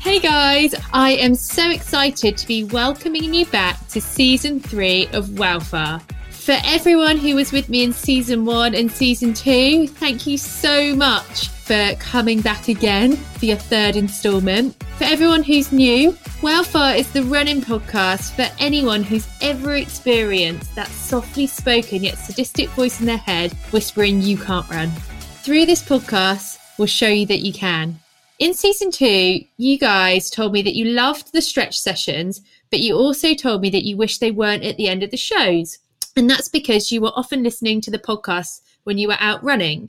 Hey guys, I am so excited to be welcoming you back to Season 3 of WELLFAR. For everyone who was with me in Season 1 and Season 2, thank you so much for coming back again for your third instalment. For everyone who's new, WELLFAR is the running podcast for anyone who's ever experienced that softly spoken yet sadistic voice in their head whispering you can't run. Through this podcast, we'll show you that you can. In Season 2, you guys told me that you loved the stretch sessions, but you also told me that you wish they weren't at the end of the shows. And that's because you were often listening to the podcast when you were out running.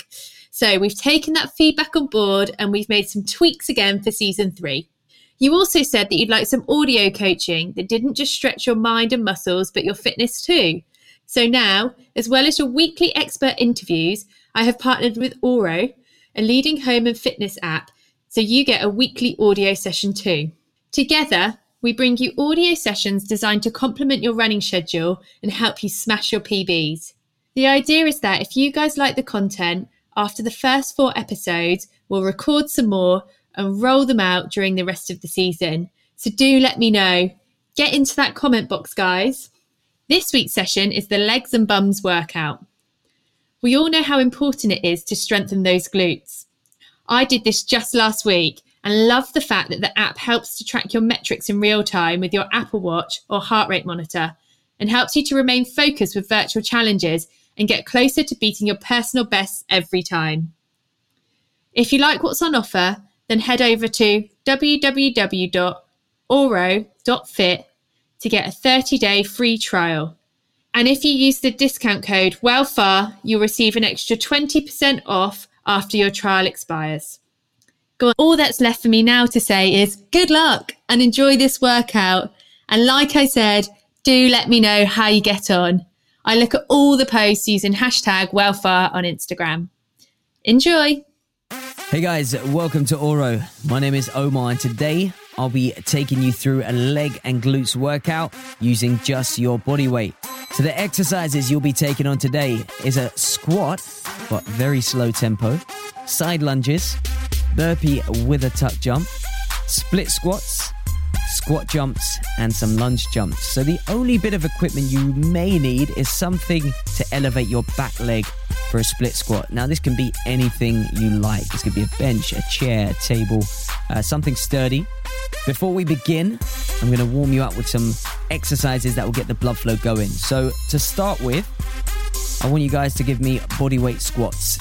So we've taken that feedback on board and we've made some tweaks again for Season 3. You also said that you'd like some audio coaching that didn't just stretch your mind and muscles, but your fitness too. So now, as well as your weekly expert interviews, I have partnered with Auro, a leading home and fitness app, so you get a weekly audio session too. Together, we bring you audio sessions designed to complement your running schedule and help you smash your PBs. The idea is that if you guys like the content, after the first 4 episodes, we'll record some more and roll them out during the rest of the season. So do let me know. Get into that comment box, guys. This week's session is the legs and bums workout. We all know how important it is to strengthen those glutes. I did this just last week and love the fact that the app helps to track your metrics in real time with your Apple Watch or heart rate monitor and helps you to remain focused with virtual challenges and get closer to beating your personal bests every time. If you like what's on offer, then head over to www.auro.fit to get a 30-day free trial. And if you use the discount code WELLFAR, you'll receive an extra 20% off after your trial expires. Go on. All that's left for me now to say is good luck and enjoy this workout. And like I said, do let me know how you get on. I look at all the posts using hashtag WELLFAR on Instagram. Enjoy. Hey guys, welcome to Auro. My name is Omar and today I'll be taking you through a leg and glutes workout using just your body weight. So the exercises you'll be taking on today is a squat, but very slow tempo, side lunges, burpee with a tuck jump, split squats, squat jumps, and some lunge jumps. So the only bit of equipment you may need is something to elevate your back leg for a split squat. Now this can be anything you like. This could be a bench, a chair, a table, something sturdy. Before we begin, I'm going to warm you up with some exercises that will get the blood flow going. So to start with, I want you guys to give me bodyweight squats.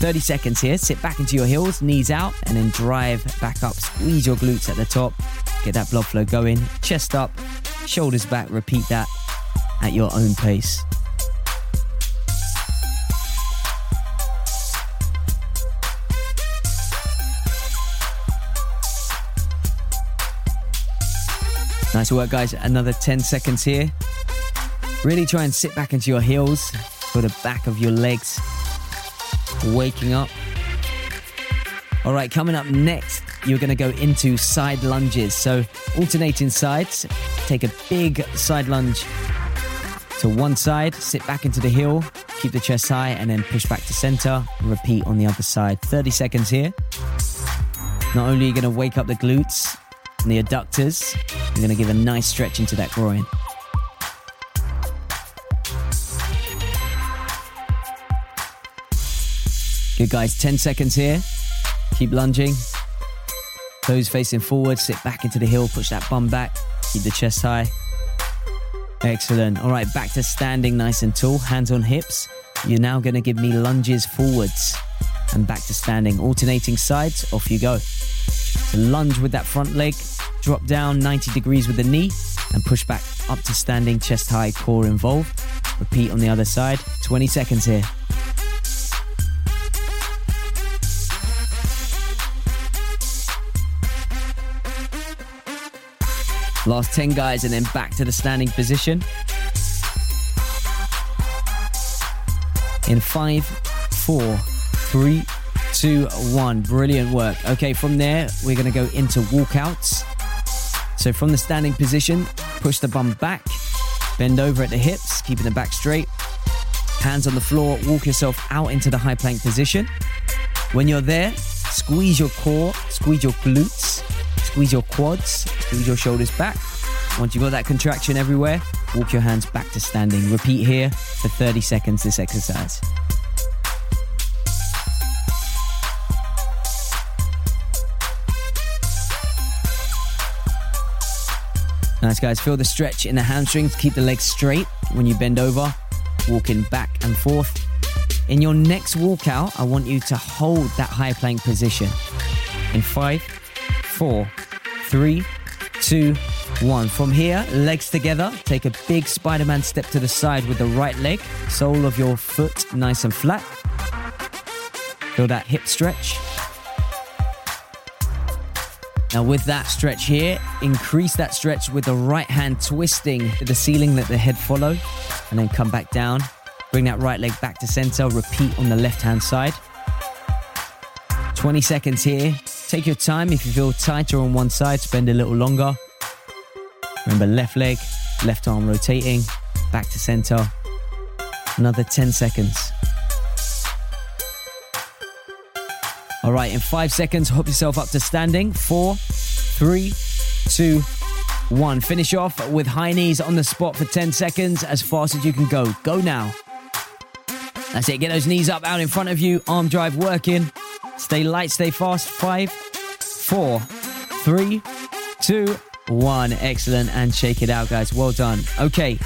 30 seconds here. Sit back into your heels, knees out, and then drive back up. Squeeze your glutes at the top. Get that blood flow going. Chest up, shoulders back. Repeat that at your own pace. Nice work, guys. Another 10 seconds here. Really try and sit back into your heels for the back of your legs. Waking up. All right, coming up next, you're going to go into side lunges. So alternating sides, take a big side lunge to one side, sit back into the heel, keep the chest high, and then push back to center. Repeat on the other side. 30 seconds here. Not only are you going to wake up the glutes and the adductors, you're going to give a nice stretch into that groin. Good guys, 10 seconds here. Keep lunging. Toes facing forward, sit back into the heel, push that bum back, keep the chest high. Excellent. All right, back to standing nice and tall, hands on hips. You're now going to give me lunges forwards and back to standing. Alternating sides, off you go. So lunge with that front leg, drop down 90 degrees with the knee, and push back up to standing, chest high, core involved. Repeat on the other side. 20 seconds here. Last 10 guys, and then back to the standing position. In 5, 4, 3, 2, 1. Brilliant work. Okay, from there, we're going to go into walkouts. So from the standing position, push the bum back, bend over at the hips, keeping the back straight. Hands on the floor, walk yourself out into the high plank position. When you're there, squeeze your core, squeeze your glutes, squeeze your quads, squeeze your shoulders back. Once you've got that contraction everywhere, walk your hands back to standing. Repeat here for 30 seconds this exercise. Nice, guys. Feel the stretch in the hamstrings. Keep the legs straight when you bend over, walking back and forth. In your next walkout, I want you to hold that high plank position. In 5, 4, 3, 2, 1. From here, legs together. Take a big Spider-Man step to the side with the right leg. Sole of your foot nice and flat. Feel that hip stretch. Now with that stretch here, increase that stretch with the right hand twisting to the ceiling, let the head follow, and then come back down. Bring that right leg back to center. Repeat on the left hand side. 20 seconds here. Take your time. If you feel tighter on one side, spend a little longer. Remember, left leg, left arm rotating, back to center. Another 10 seconds. All right, in 5 seconds, hop yourself up to standing. 4, 3, 2, 1. Finish off with high knees on the spot for 10 seconds, as fast as you can go. Go now. That's it. Get those knees up out in front of you. Arm drive working. Stay light, stay fast. 5, 4, 3, 2, 1. Excellent. And shake it out, guys. Well done. Okay,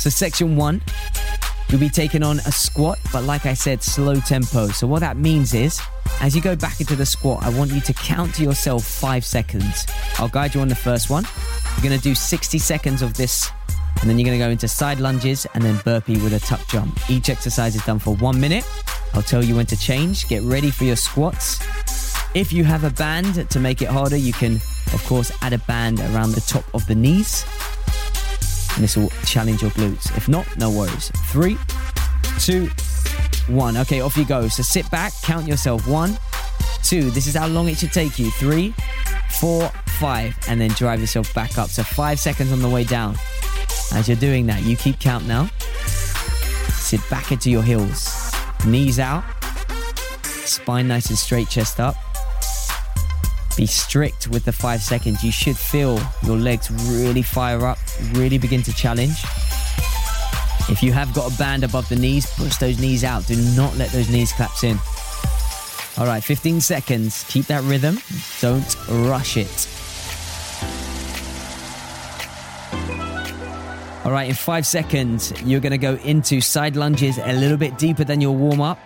so section 1, you'll be taking on a squat, but like I said, slow tempo. So what that means is, as you go back into the squat, I want you to count to yourself 5 seconds. I'll guide you on the first one. You're going to do 60 seconds of this, and then you're going to go into side lunges and then burpee with a tuck jump. Each exercise is done for 1 minute. I'll tell you when to change. Get ready for your squats. If you have a band to make it harder, you can, of course, add a band around the top of the knees, and this will challenge your glutes. If not, no worries. 3, 2, 1. Okay, off you go. So sit back, count yourself. 1, 2. This is how long it should take you. 3, 4, 5. And then drive yourself back up. So 5 seconds on the way down. As you're doing that, you keep count now. Sit back into your heels. Knees out. Spine nice and straight, chest up. Be strict with the 5 seconds. You should feel your legs really fire up, really begin to challenge. If you have got a band above the knees, push those knees out. Do not let those knees collapse in. All right, 15 seconds. Keep that rhythm. Don't rush it. All right, in 5 seconds, you're going to go into side lunges a little bit deeper than your warm-up.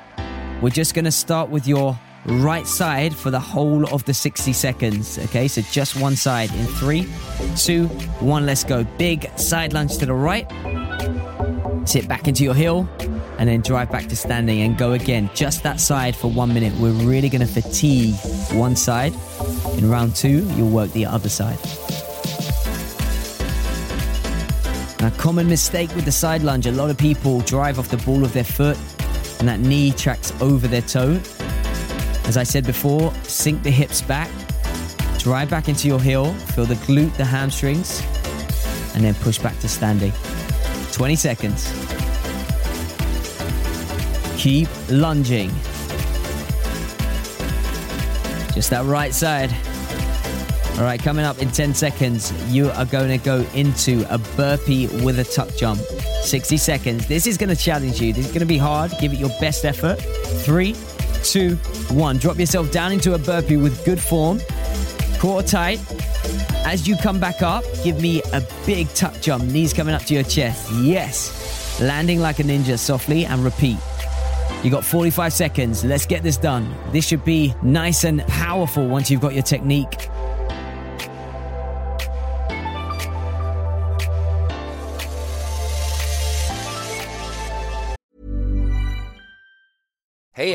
We're just going to start with your right side for the whole of the 60 seconds. Okay, so just one side. In 3, 2, 1, let's go. Big side lunge to the right. Sit back into your heel and then drive back to standing and go again. Just that side for 1 minute. We're really going to fatigue one side. In round 2, you'll work the other side. Now, common mistake with the side lunge, a lot of people drive off the ball of their foot and that knee tracks over their toe. As I said before, sink the hips back, drive back into your heel, feel the glute, the hamstrings, and then push back to standing. 20 seconds. Keep lunging. Just that right side. All right, coming up in 10 seconds, you are going to go into a burpee with a tuck jump. 60 seconds. This is going to challenge you. This is going to be hard. Give it your best effort. 3, 2, 1. Drop yourself down into a burpee with good form. Core tight. As you come back up, give me a big tuck jump. Knees coming up to your chest. Yes. Landing like a ninja softly, and repeat. You got 45 seconds. Let's get this done. This should be nice and powerful once you've got your technique. Hey,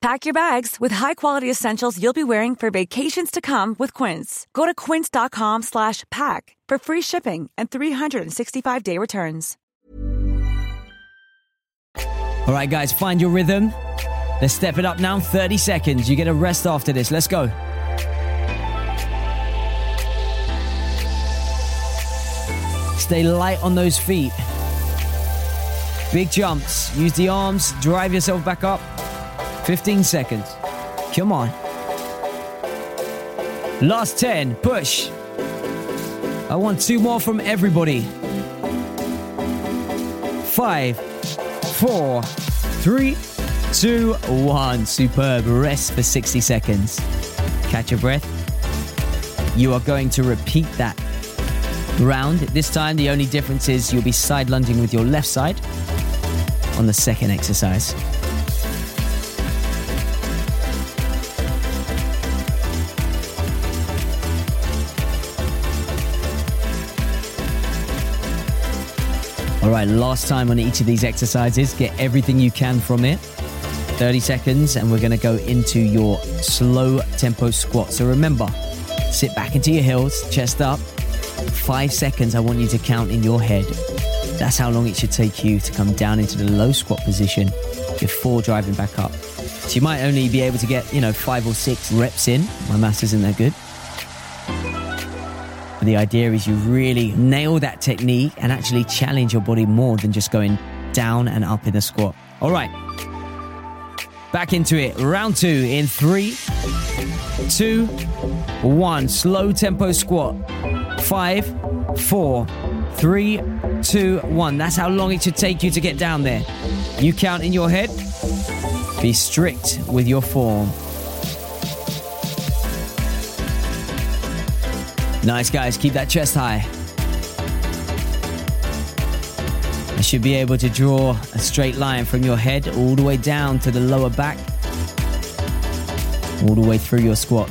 Pack your bags with high-quality essentials you'll be wearing for vacations to come with Quince. Go to quince.com/pack for free shipping and 365-day returns. All right, guys, find your rhythm. Let's step it up now. 30 seconds. You get a rest after this. Let's go. Stay light on those feet. Big jumps. Use the arms. Drive yourself back up. 15 seconds. Come on. Last 10. Push. I want two more from everybody. 5, 4, 3, 2, 1. Superb. Rest for 60 seconds. Catch your breath. You are going to repeat that round. This time, the only difference is you'll be side lunging with your left side on the second exercise. All right, last time on each of these exercises. Get everything you can from it. 30 seconds, and we're going to go into your slow tempo squat. So remember, sit back into your heels, chest up. 5 seconds, I want you to count in your head. That's how long it should take you to come down into the low squat position before driving back up. So you might only be able to get, 5 or 6 reps in. My maths isn't that good. But the idea is you really nail that technique and actually challenge your body more than just going down and up in the squat. All right. Back into it. Round 2 in 3, 2, 1. Slow tempo squat. 5, 4, 3, 2, 1. That's how long it should take you to get down there. You count in your head. Be strict with your form. Nice, guys. Keep that chest high. I should be able to draw a straight line from your head all the way down to the lower back, all the way through your squat.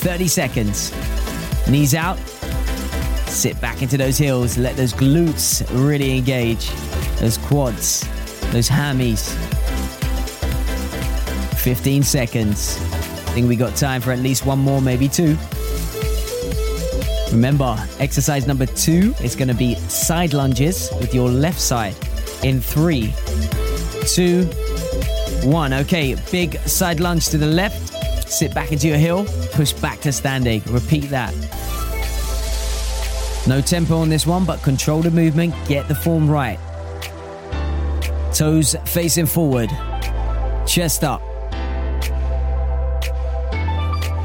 30 seconds. Knees out, sit back into those heels, let those glutes really engage, those quads, those hammies. 15 seconds. I think we got time for at least one more, maybe 2. Remember, exercise number 2 is going to be side lunges with your left side in 3, 2, 1. Okay, big side lunge to the left. Sit back into your heel, push back to standing. Repeat that. No tempo on this one, but control the movement. Get the form right. Toes facing forward. Chest up.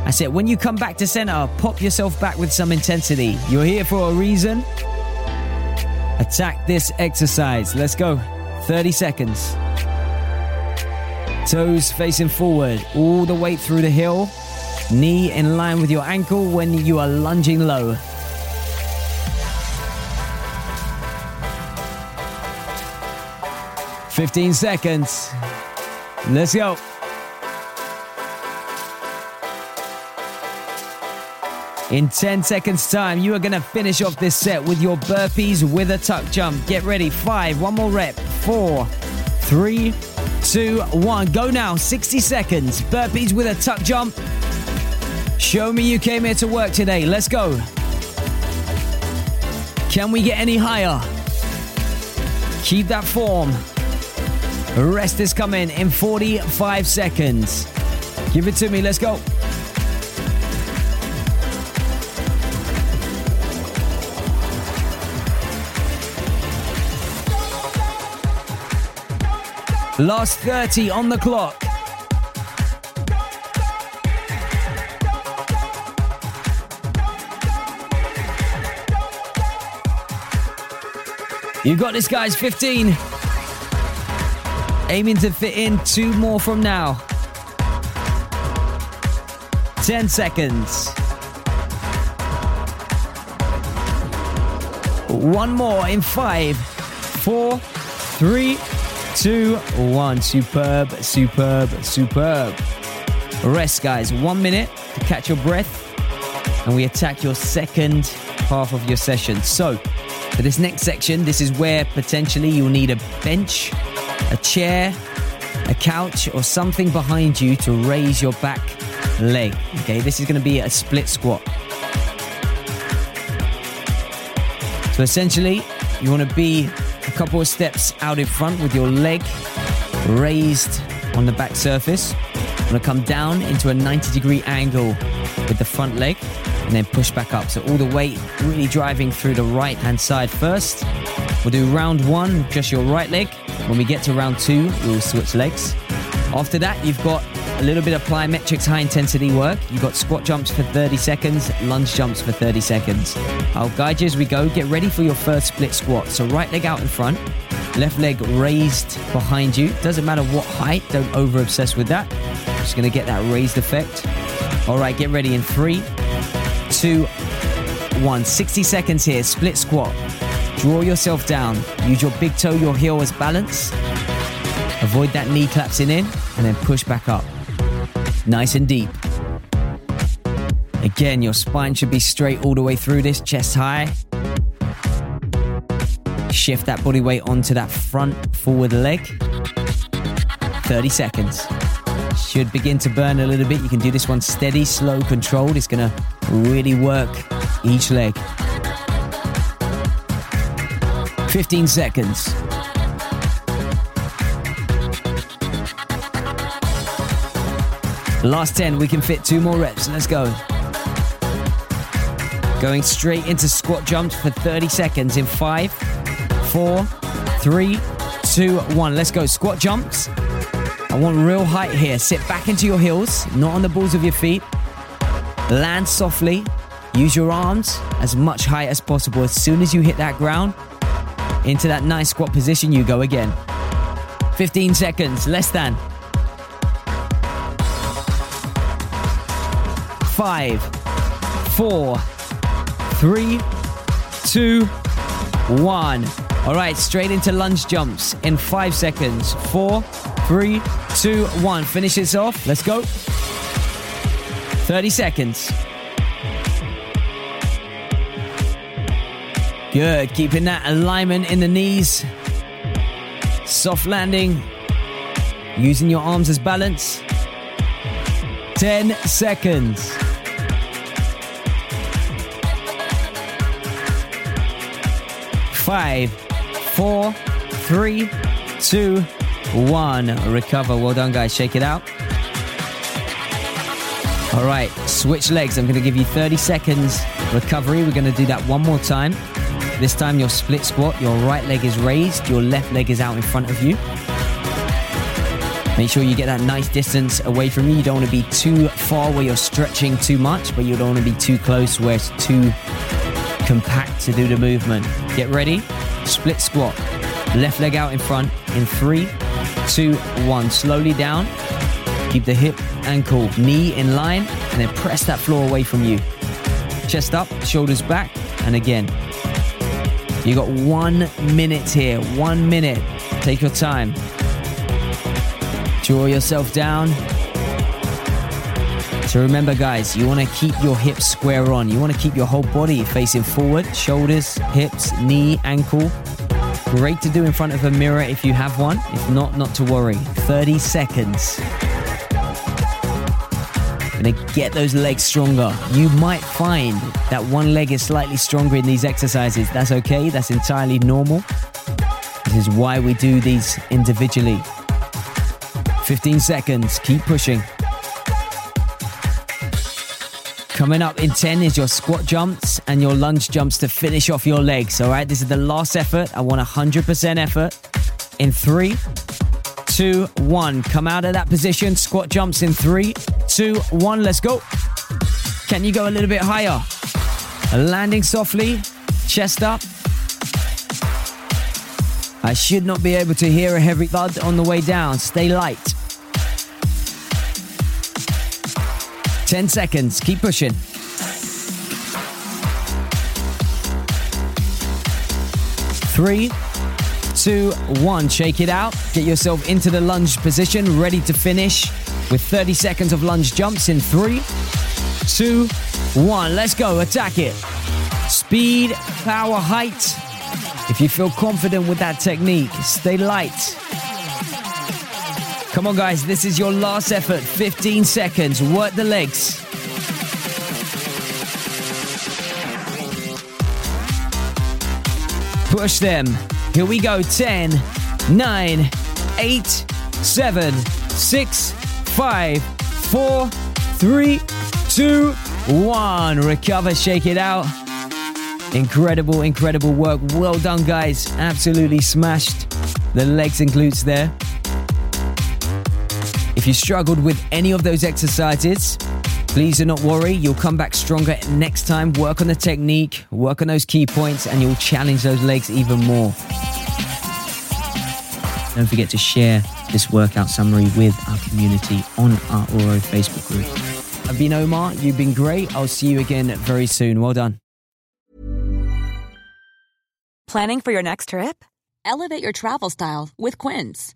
That's it. When you come back to center, pop yourself back with some intensity. You're here for a reason. Attack this exercise. Let's go. 30 seconds. Toes facing forward, all the way through the heel. Knee in line with your ankle when you are lunging low. Fifteen seconds. Let's go. In 10 seconds time, you are going to finish off this set with your burpees with a tuck jump. Get ready. 5, one more rep. 4, 3, 2, 1. Go now. 60 seconds. Burpees with a tuck jump. Show me you came here to work today. Let's go. Can we get any higher? Keep that form. Rest is coming in 45 seconds. Give it to me. Let's go. Last 30 on the clock. You got this, guys. 15. Aiming to fit in two more from now. 10 seconds. One more in 5, 4, 3, 2, 1. Superb, superb, superb. Rest, guys. 1 minute to catch your breath. And we attack your second half of your session. So, for this next section, this is where potentially you'll need a bench, a chair, a couch, or something behind you to raise your back leg. Okay, this is going to be a split squat. So essentially, you want to be a couple of steps out in front with your leg raised on the back surface. You want to come down into a 90-degree angle with the front leg. And then push back up. So all the weight really driving through the right-hand side first. We'll do round 1, just your right leg. When we get to round 2, we'll switch legs. After that, you've got a little bit of plyometrics high-intensity work. You've got squat jumps for 30 seconds, lunge jumps for 30 seconds. I'll guide you as we go. Get ready for your first split squat. So right leg out in front, left leg raised behind you. Doesn't matter what height, don't over-obsess with that. Just going to get that raised effect. All right, get ready in 3, 2, 1. 60 seconds here. Split squat. Draw yourself down. Use your big toe, your heel as balance. Avoid that knee collapsing in and then push back up. Nice and deep. Again, your spine should be straight all the way through this, chest high. Shift that body weight onto that front forward leg. 30 seconds. Should begin to burn a little bit. You can do this one steady, slow, controlled. It's going to really work each leg. 15 seconds. Last 10. We can fit 2 more reps. Let's go. Going straight into squat jumps for 30 seconds in 5, 4, 3, 2, 1. Let's go. Squat jumps. I want real height here. Sit back into your heels, not on the balls of your feet. Land softly. Use your arms as much height as possible. As soon as you hit that ground, into that nice squat position, you go again. 15 seconds, less than. 5, 4, 3, 2, 1. All right, straight into lunge jumps in 5 seconds. 4, 3, 2, 1. Finish this off. Let's go. 30 seconds. Good. Keeping that alignment in the knees. Soft landing. Using your arms as balance. 10 seconds. Five, four, three, two, one. Recover. Well done, guys. Shake it out. All right, switch legs. I'm going to give you 30 seconds recovery. We're going to do that one more time. This time, your split squat. Your right leg is raised. Your left leg is out in front of you. Make sure you get that nice distance away from you. You don't want to be too far where you're stretching too much, but you don't want to be too close where it's too compact to do the movement. Get ready. Split squat. Left leg out in front in 3, 2, 1. Slowly down. Keep the hip, ankle, knee in line, and then press that floor away from you. Chest up, shoulders back, and again. You got 1 minute here. 1 minute. Take your time. Draw yourself down. So remember, guys, you want to keep your hips square on. You want to keep your whole body facing forward. Shoulders, hips, knee, ankle. Great to do in front of a mirror if you have one. If not, not to worry. 30 seconds. Going to get those legs stronger. You might find that one leg is slightly stronger in these exercises. That's okay. That's entirely normal. This is why we do these individually. 15 seconds. Keep pushing. Coming up in 10 is your squat jumps and your lunge jumps to finish off your legs. All right, this is the last effort. I want 100% effort in 3, two, one. Come out of that position. Squat jumps in 3, 2, 1. Let's go. Can you go a little bit higher? Landing softly, chest up. I should not be able to hear a heavy thud on the way down. Stay light. 10 seconds. Keep pushing. Three, two, one. Shake it out. Get yourself into the lunge position, ready to finish with 30 seconds of lunge jumps in 3, 2, 1. Let's go. Attack it. Speed, power, height. If you feel confident with that technique, stay light. Come on, guys. This is your last effort. 15 seconds. Work the legs. Push them. Here we go. 10, 9, 8, 7, 6, 5, 4, 3, 2, 1. Recover. Shake it out. Incredible, incredible work. Well done, guys. Absolutely smashed the legs and glutes there. If you struggled with any of those exercises, please do not worry. You'll come back stronger next time. Work on the technique, work on those key points, and you'll challenge those legs even more. Don't forget to share this workout summary with our community on our Auro Facebook group. I've been Omar. You've been great. I'll see you again very soon. Well done. Planning for your next trip? Elevate your travel style with Quince.